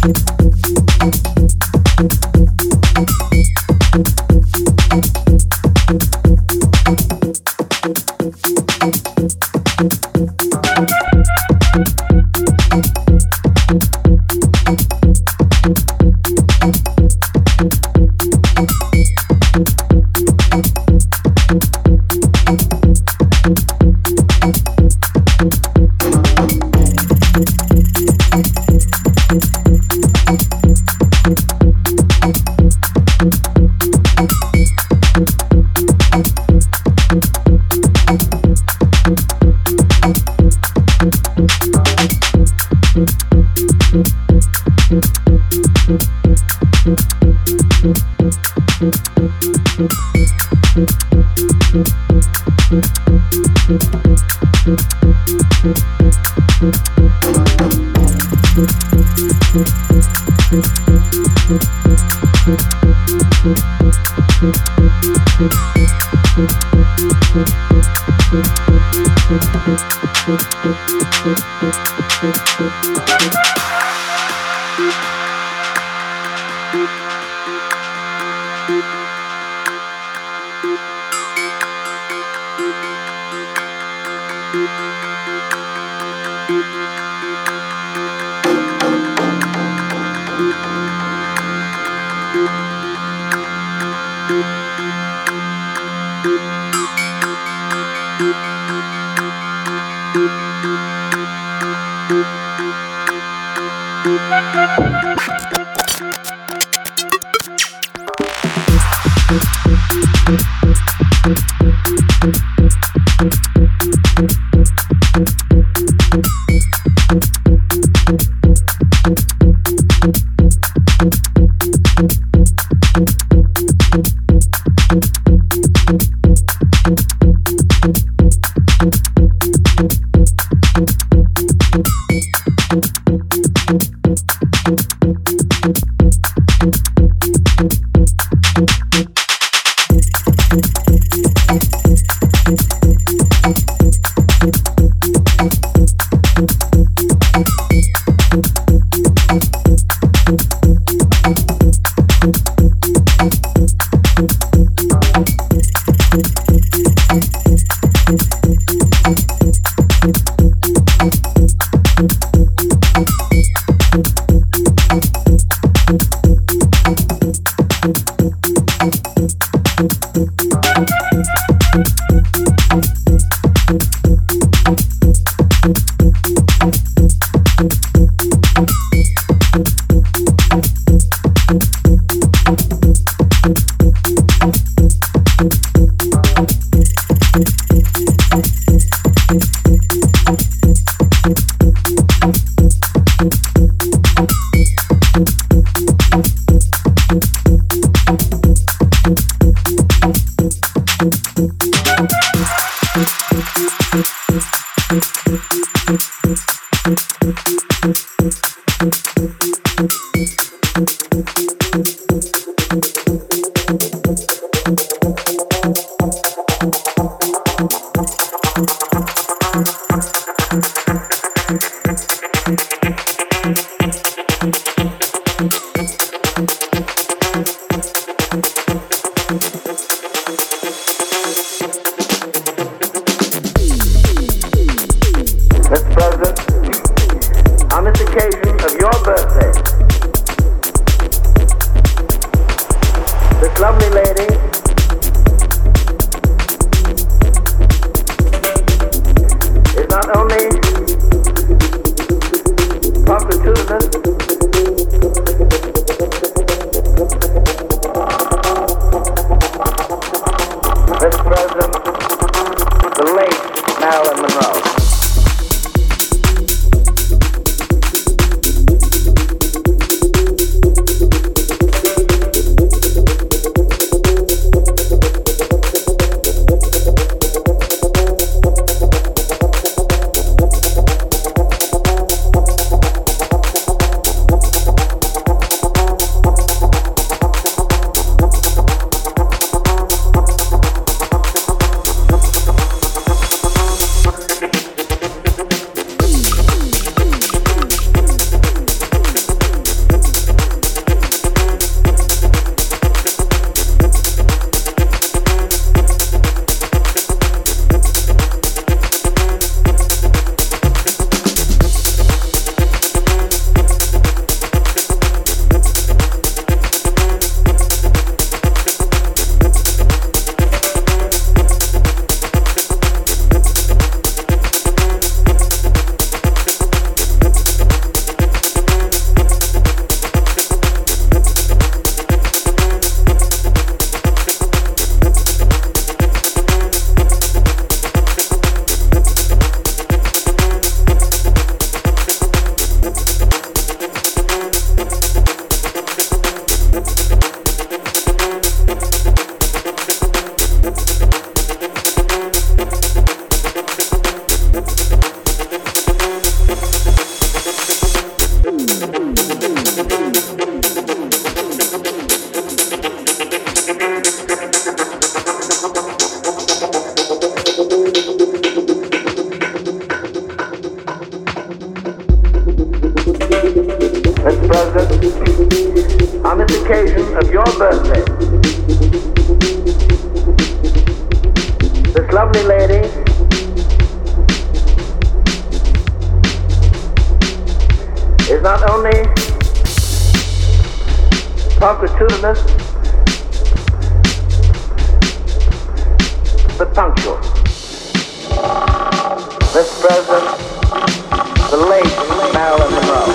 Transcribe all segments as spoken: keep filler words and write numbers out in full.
Thank you. as brothers on this occasion of your birthday. This lovely lady is not only prostitutinous, but punctual. This present, the late Marilyn Monroe.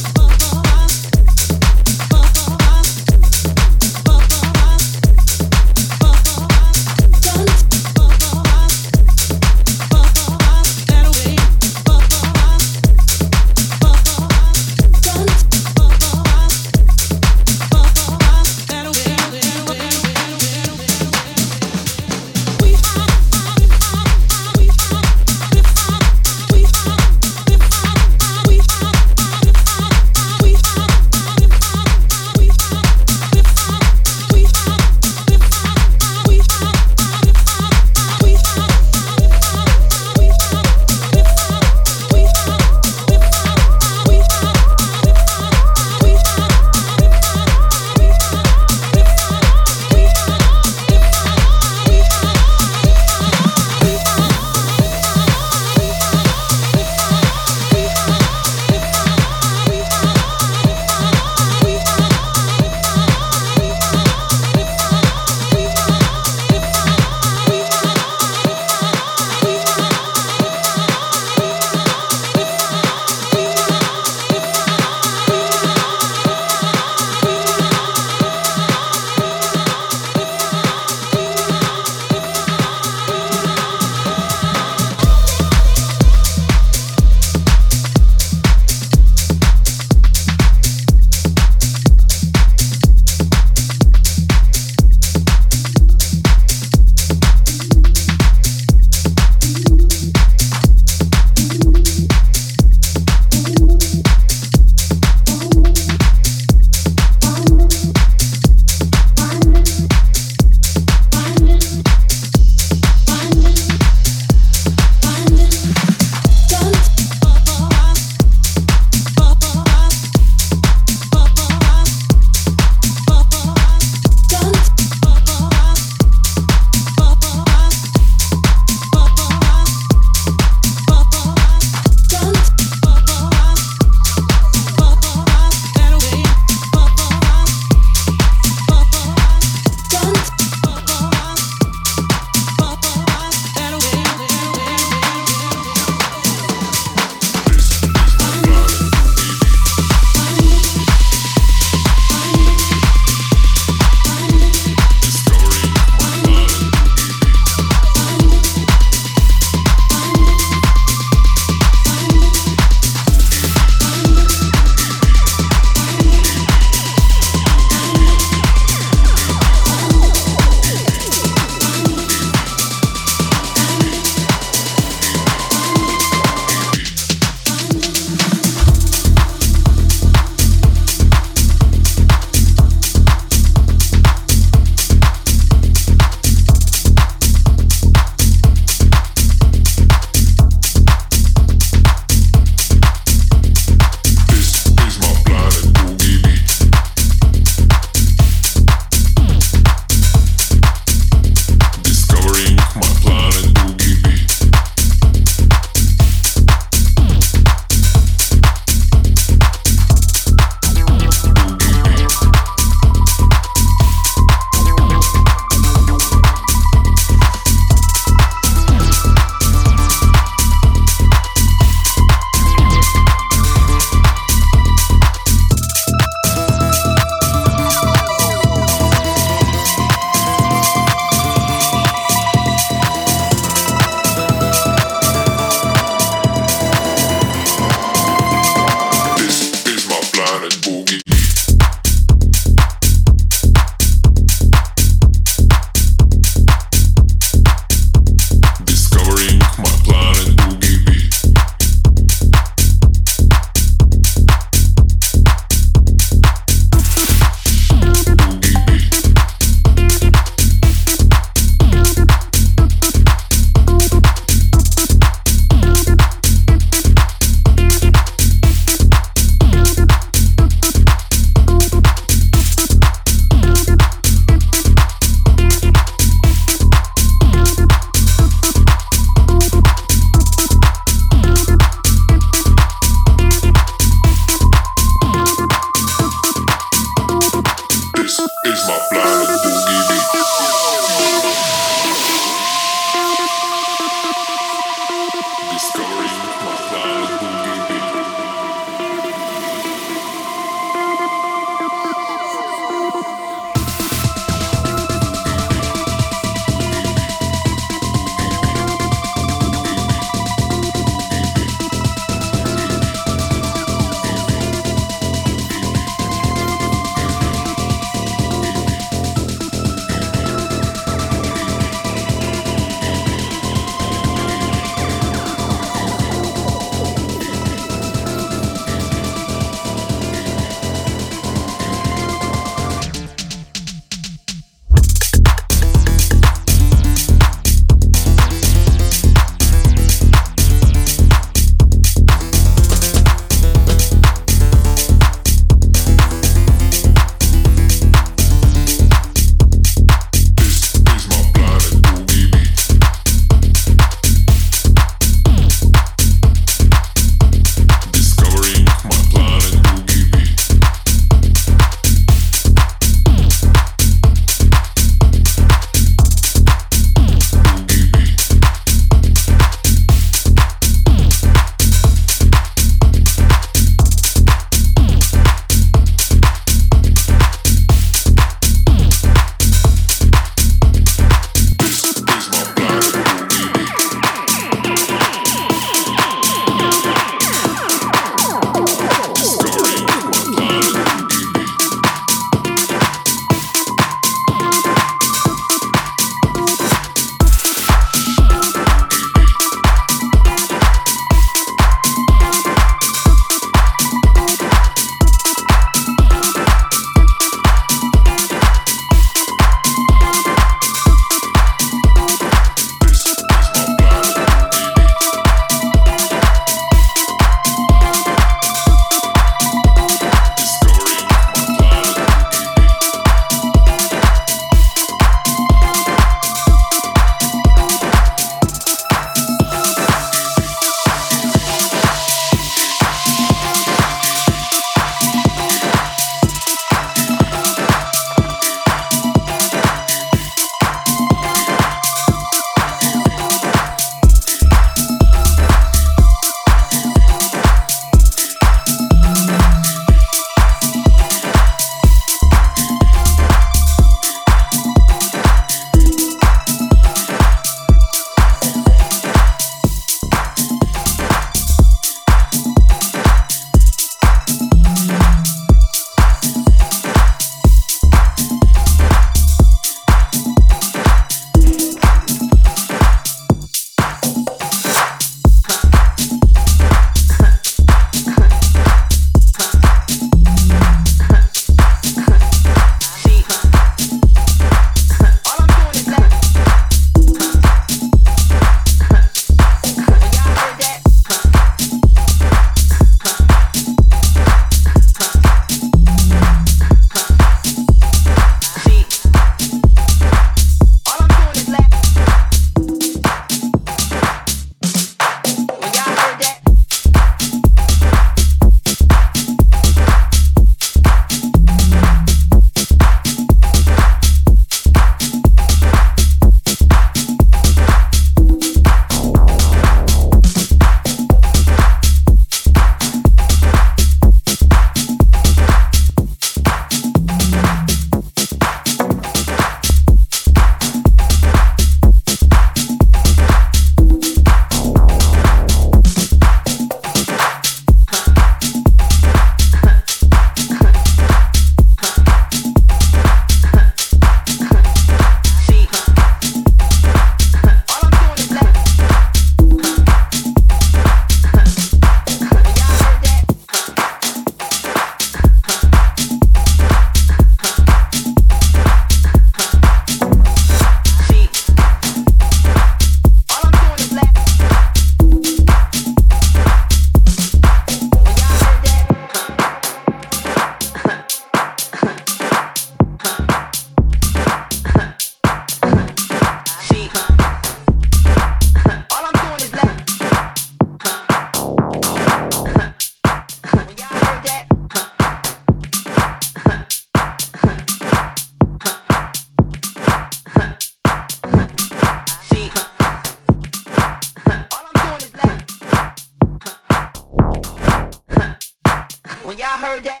When y'all heard that.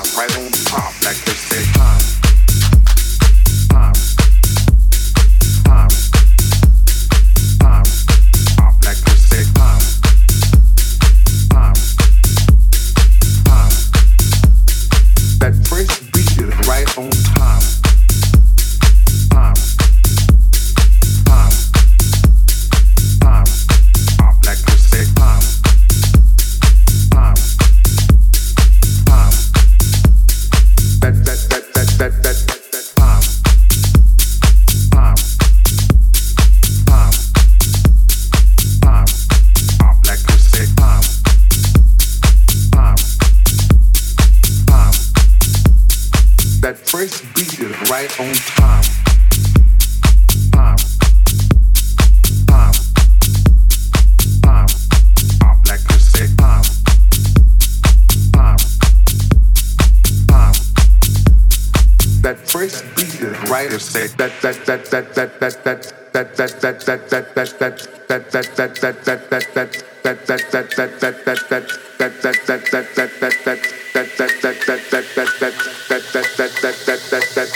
time, right on time, like they say time. That that that that that that that that that that that that that that that that that that that that that that that that that that that that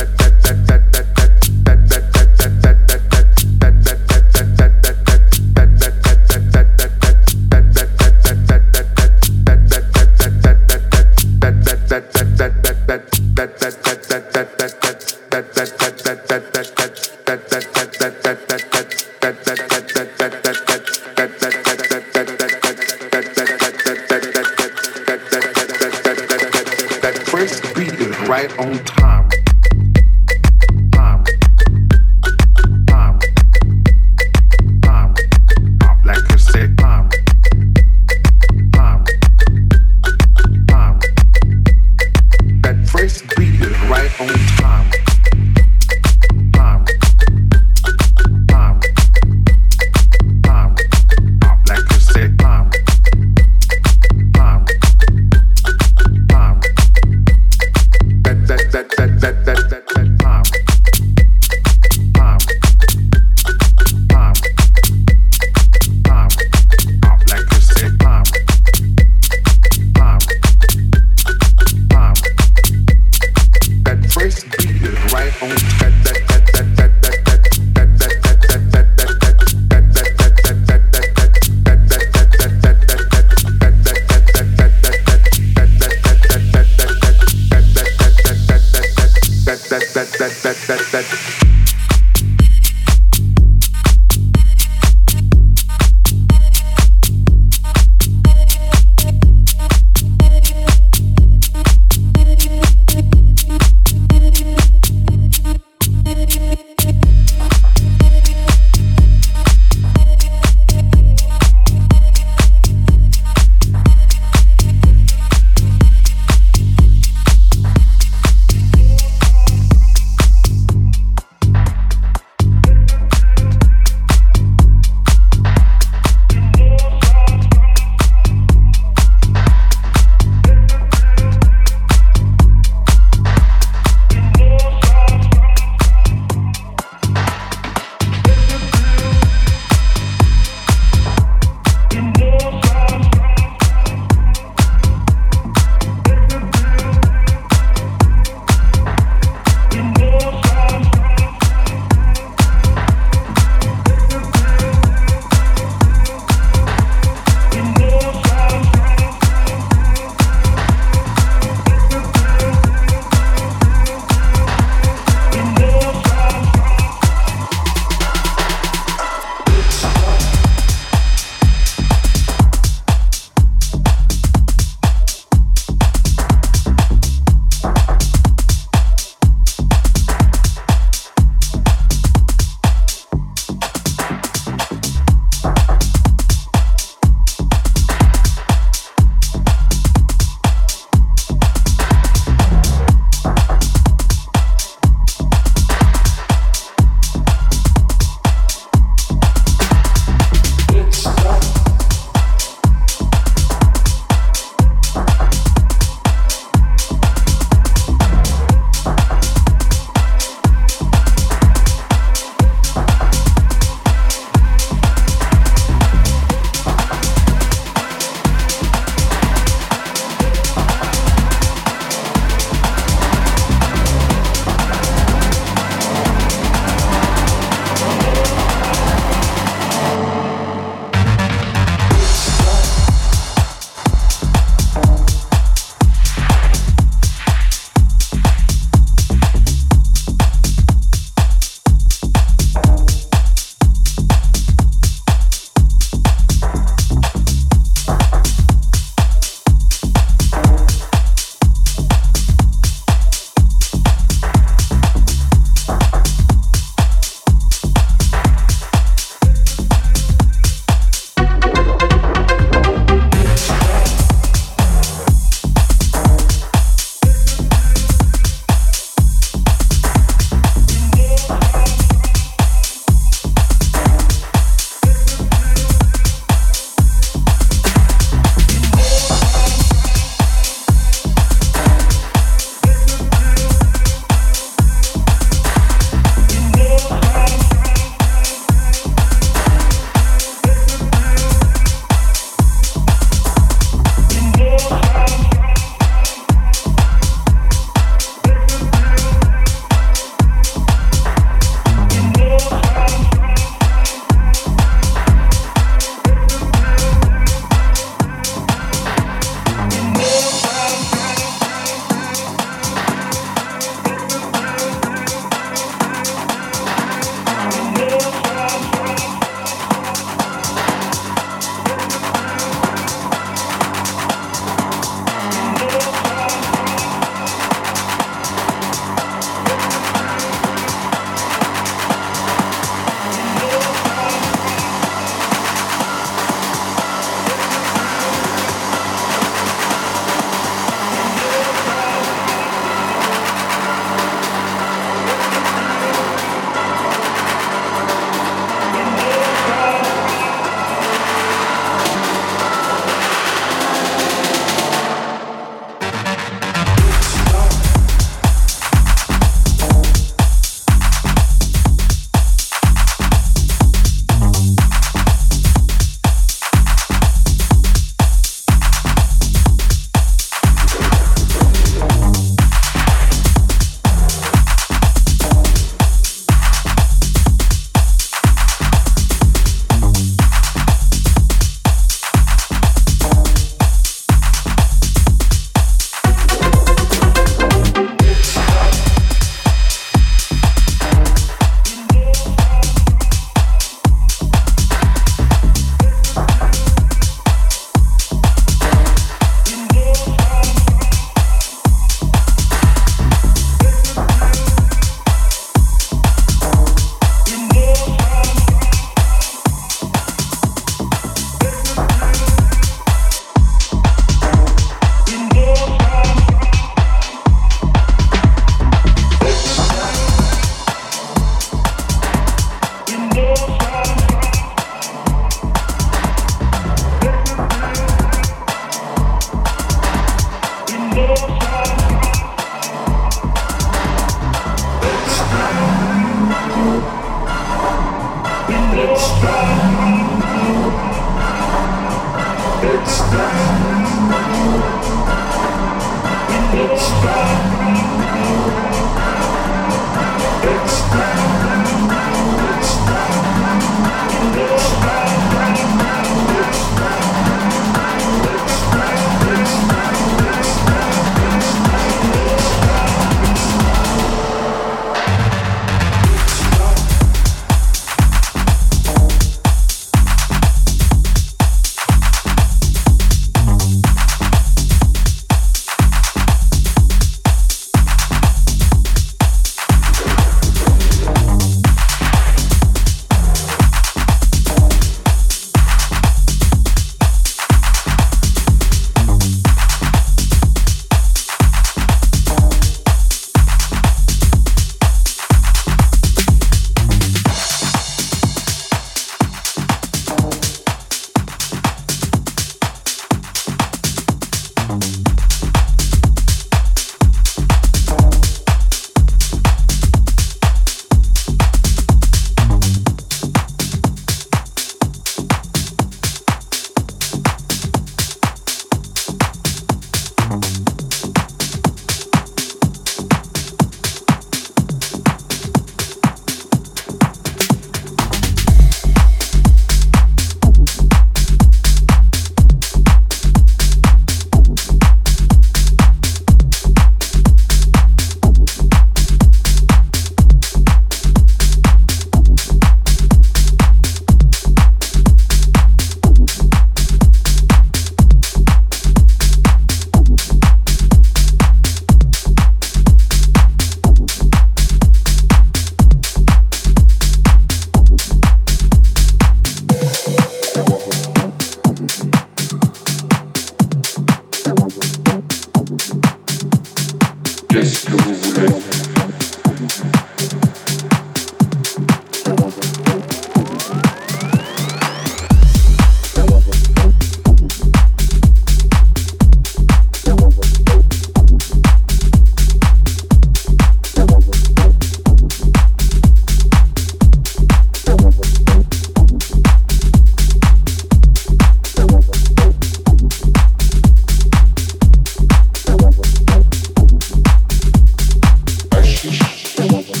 I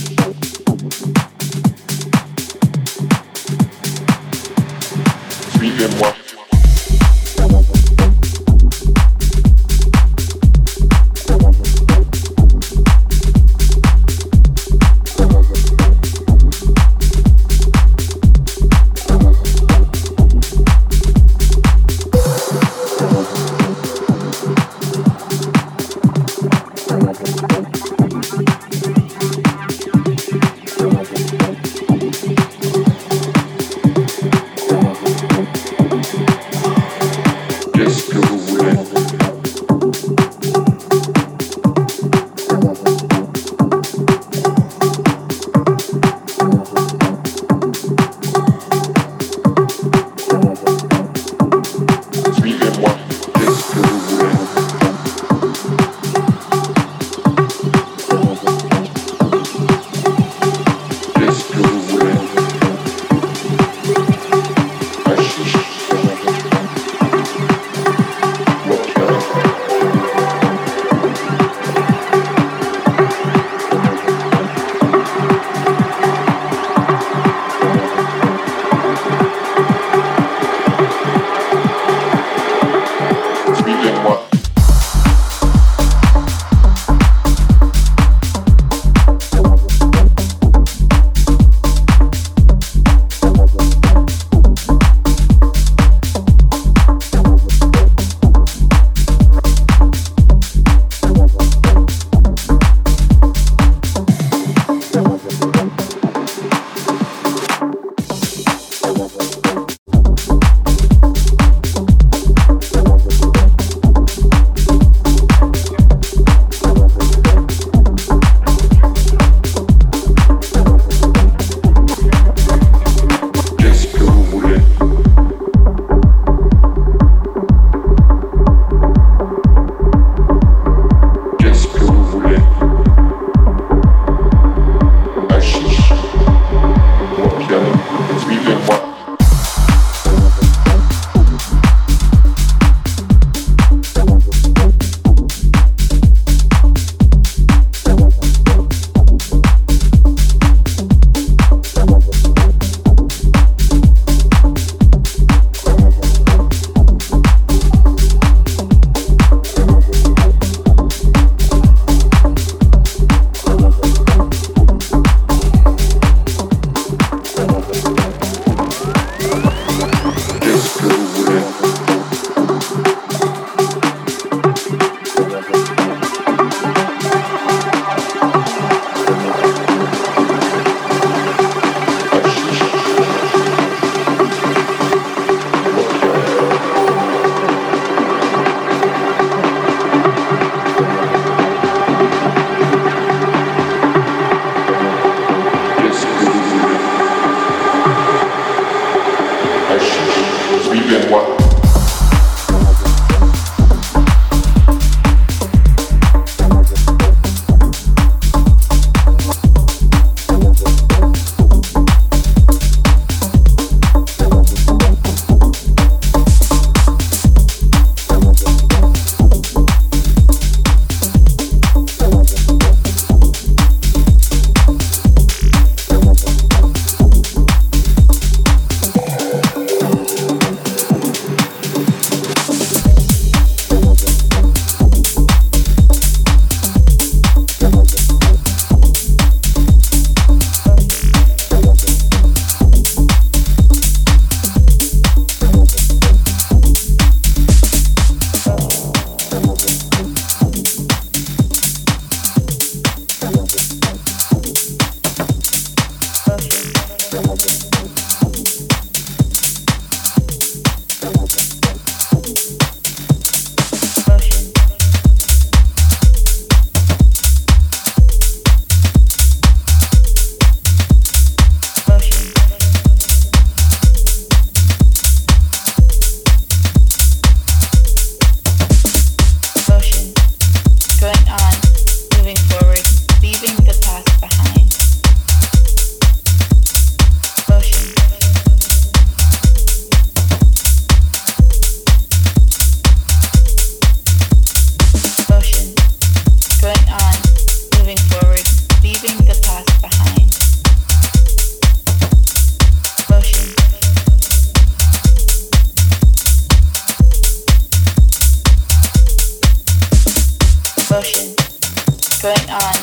Going on,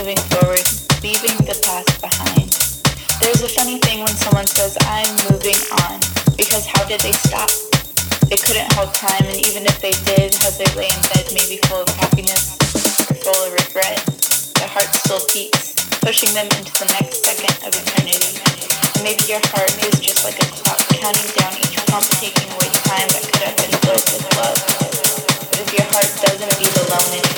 moving forward, leaving the past behind. There's a funny thing when someone says, I'm moving on, because how did they stop? They couldn't hold time, and even if they did, as they lay in bed maybe full of happiness or full of regret, their heart still beats, pushing them into the next second of eternity. And maybe your heart is just like a clock, counting down each pump, taking away time that could have been filled with love. But if your heart doesn't beat alone anymore,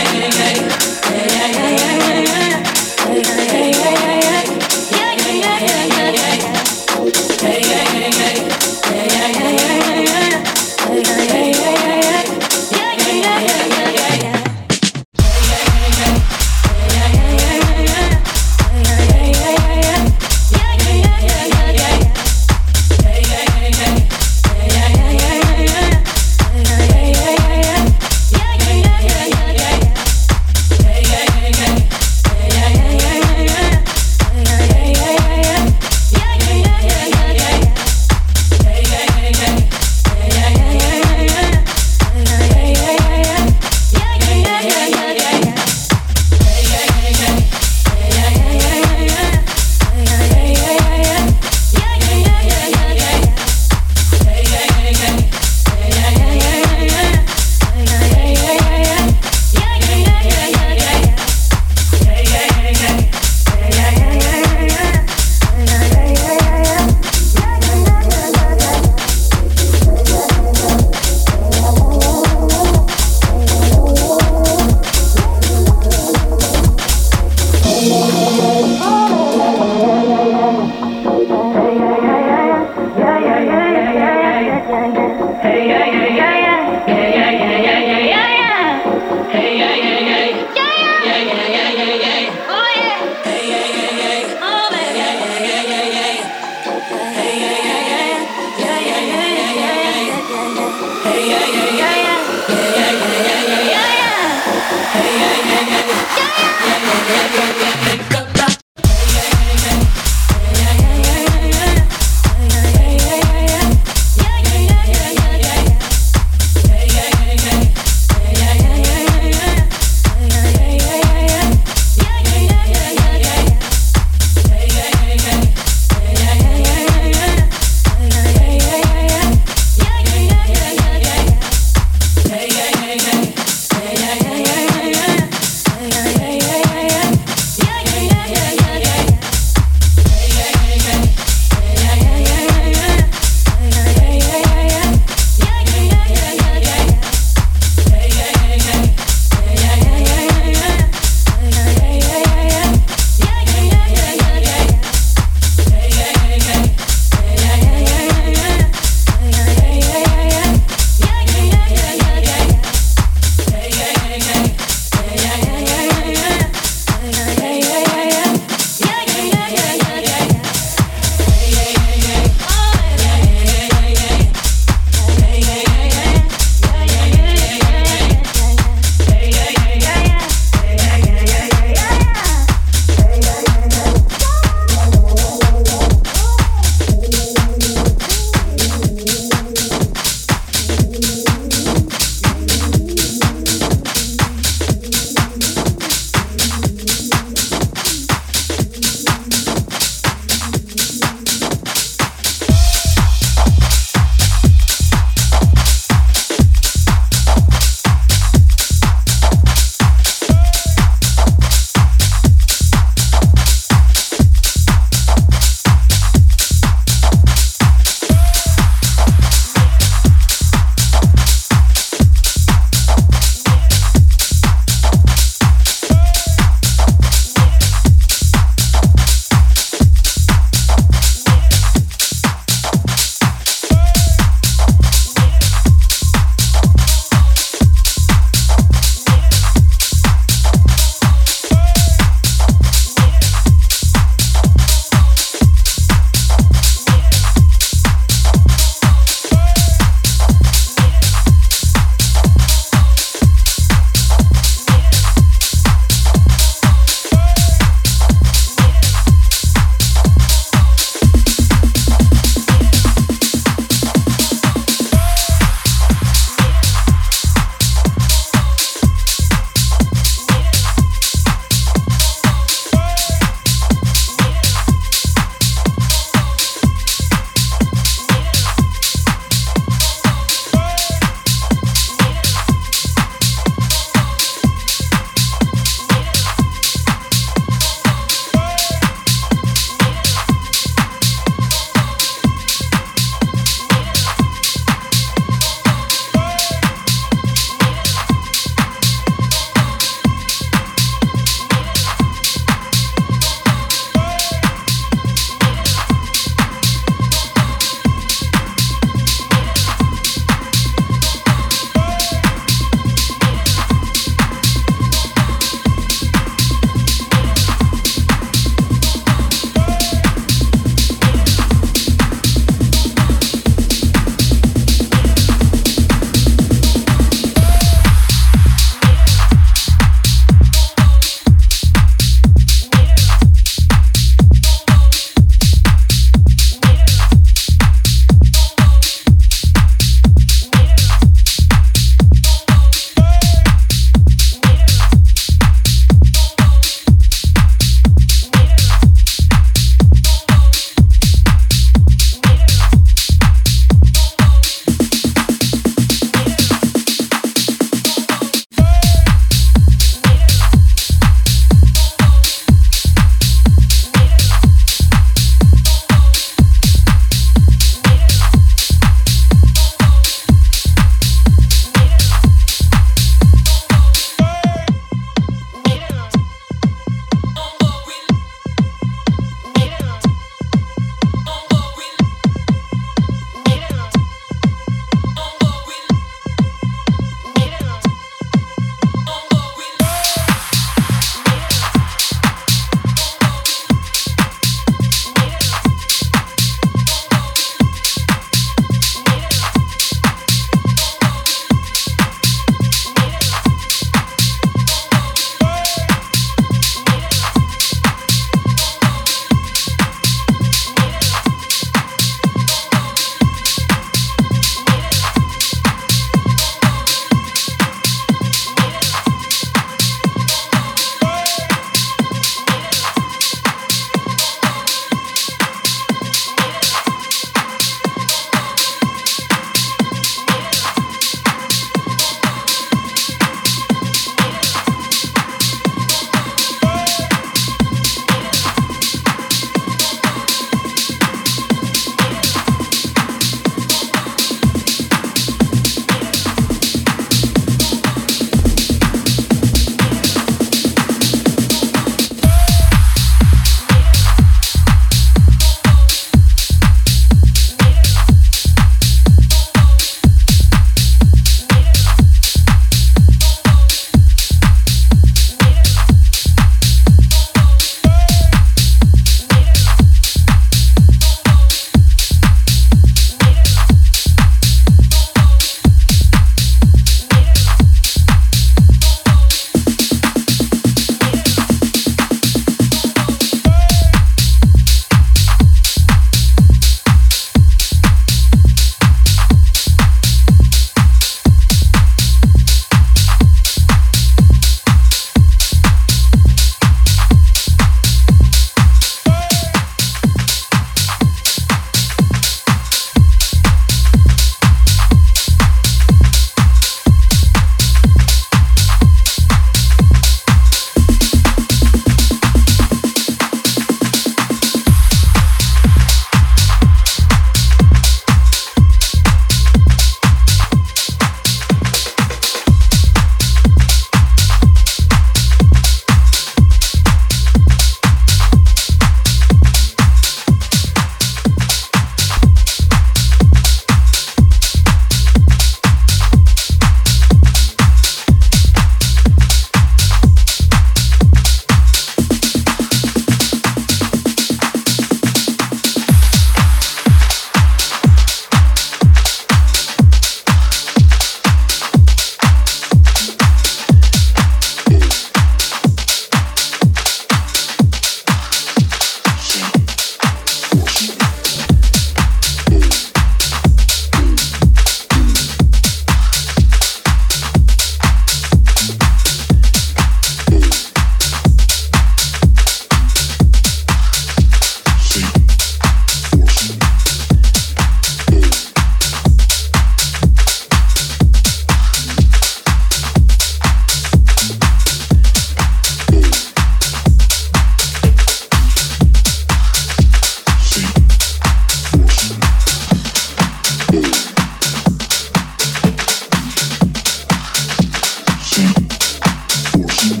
Where are we?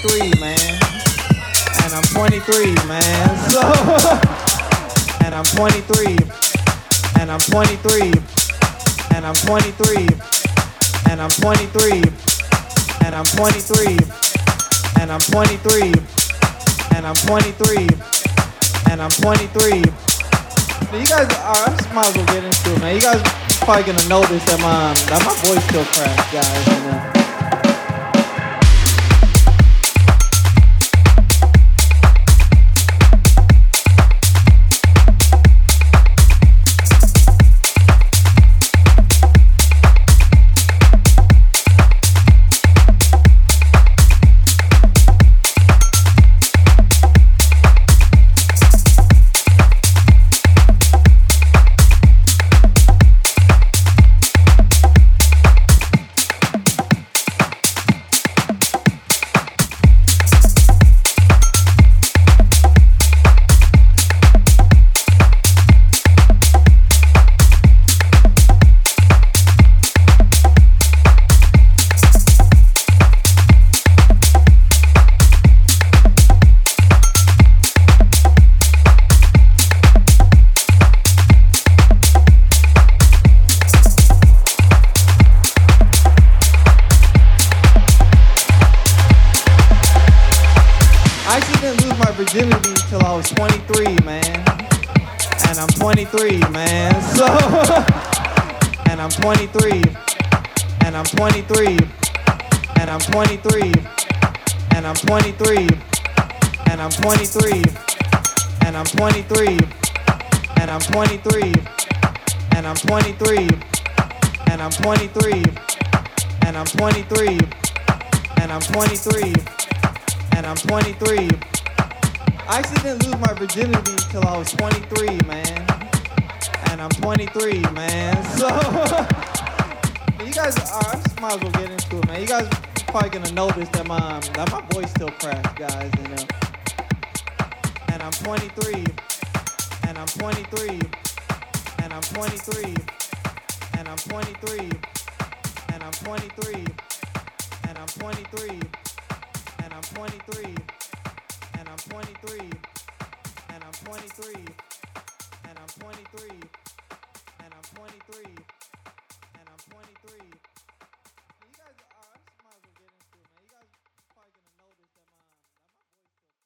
twenty-three, man. And I'm twenty-three, man. So and I'm twenty-three. And I'm twenty-three. And I'm twenty-three. And I'm twenty-three. And I'm twenty-three. And I'm twenty-three. And I'm twenty-three. And I'm twenty-three. You guys, I just might as well get into it, man. You guys probably gonna notice that my that my voice still cracks, guys. You know? twenty-three, and I'm twenty-three, and I'm twenty-three.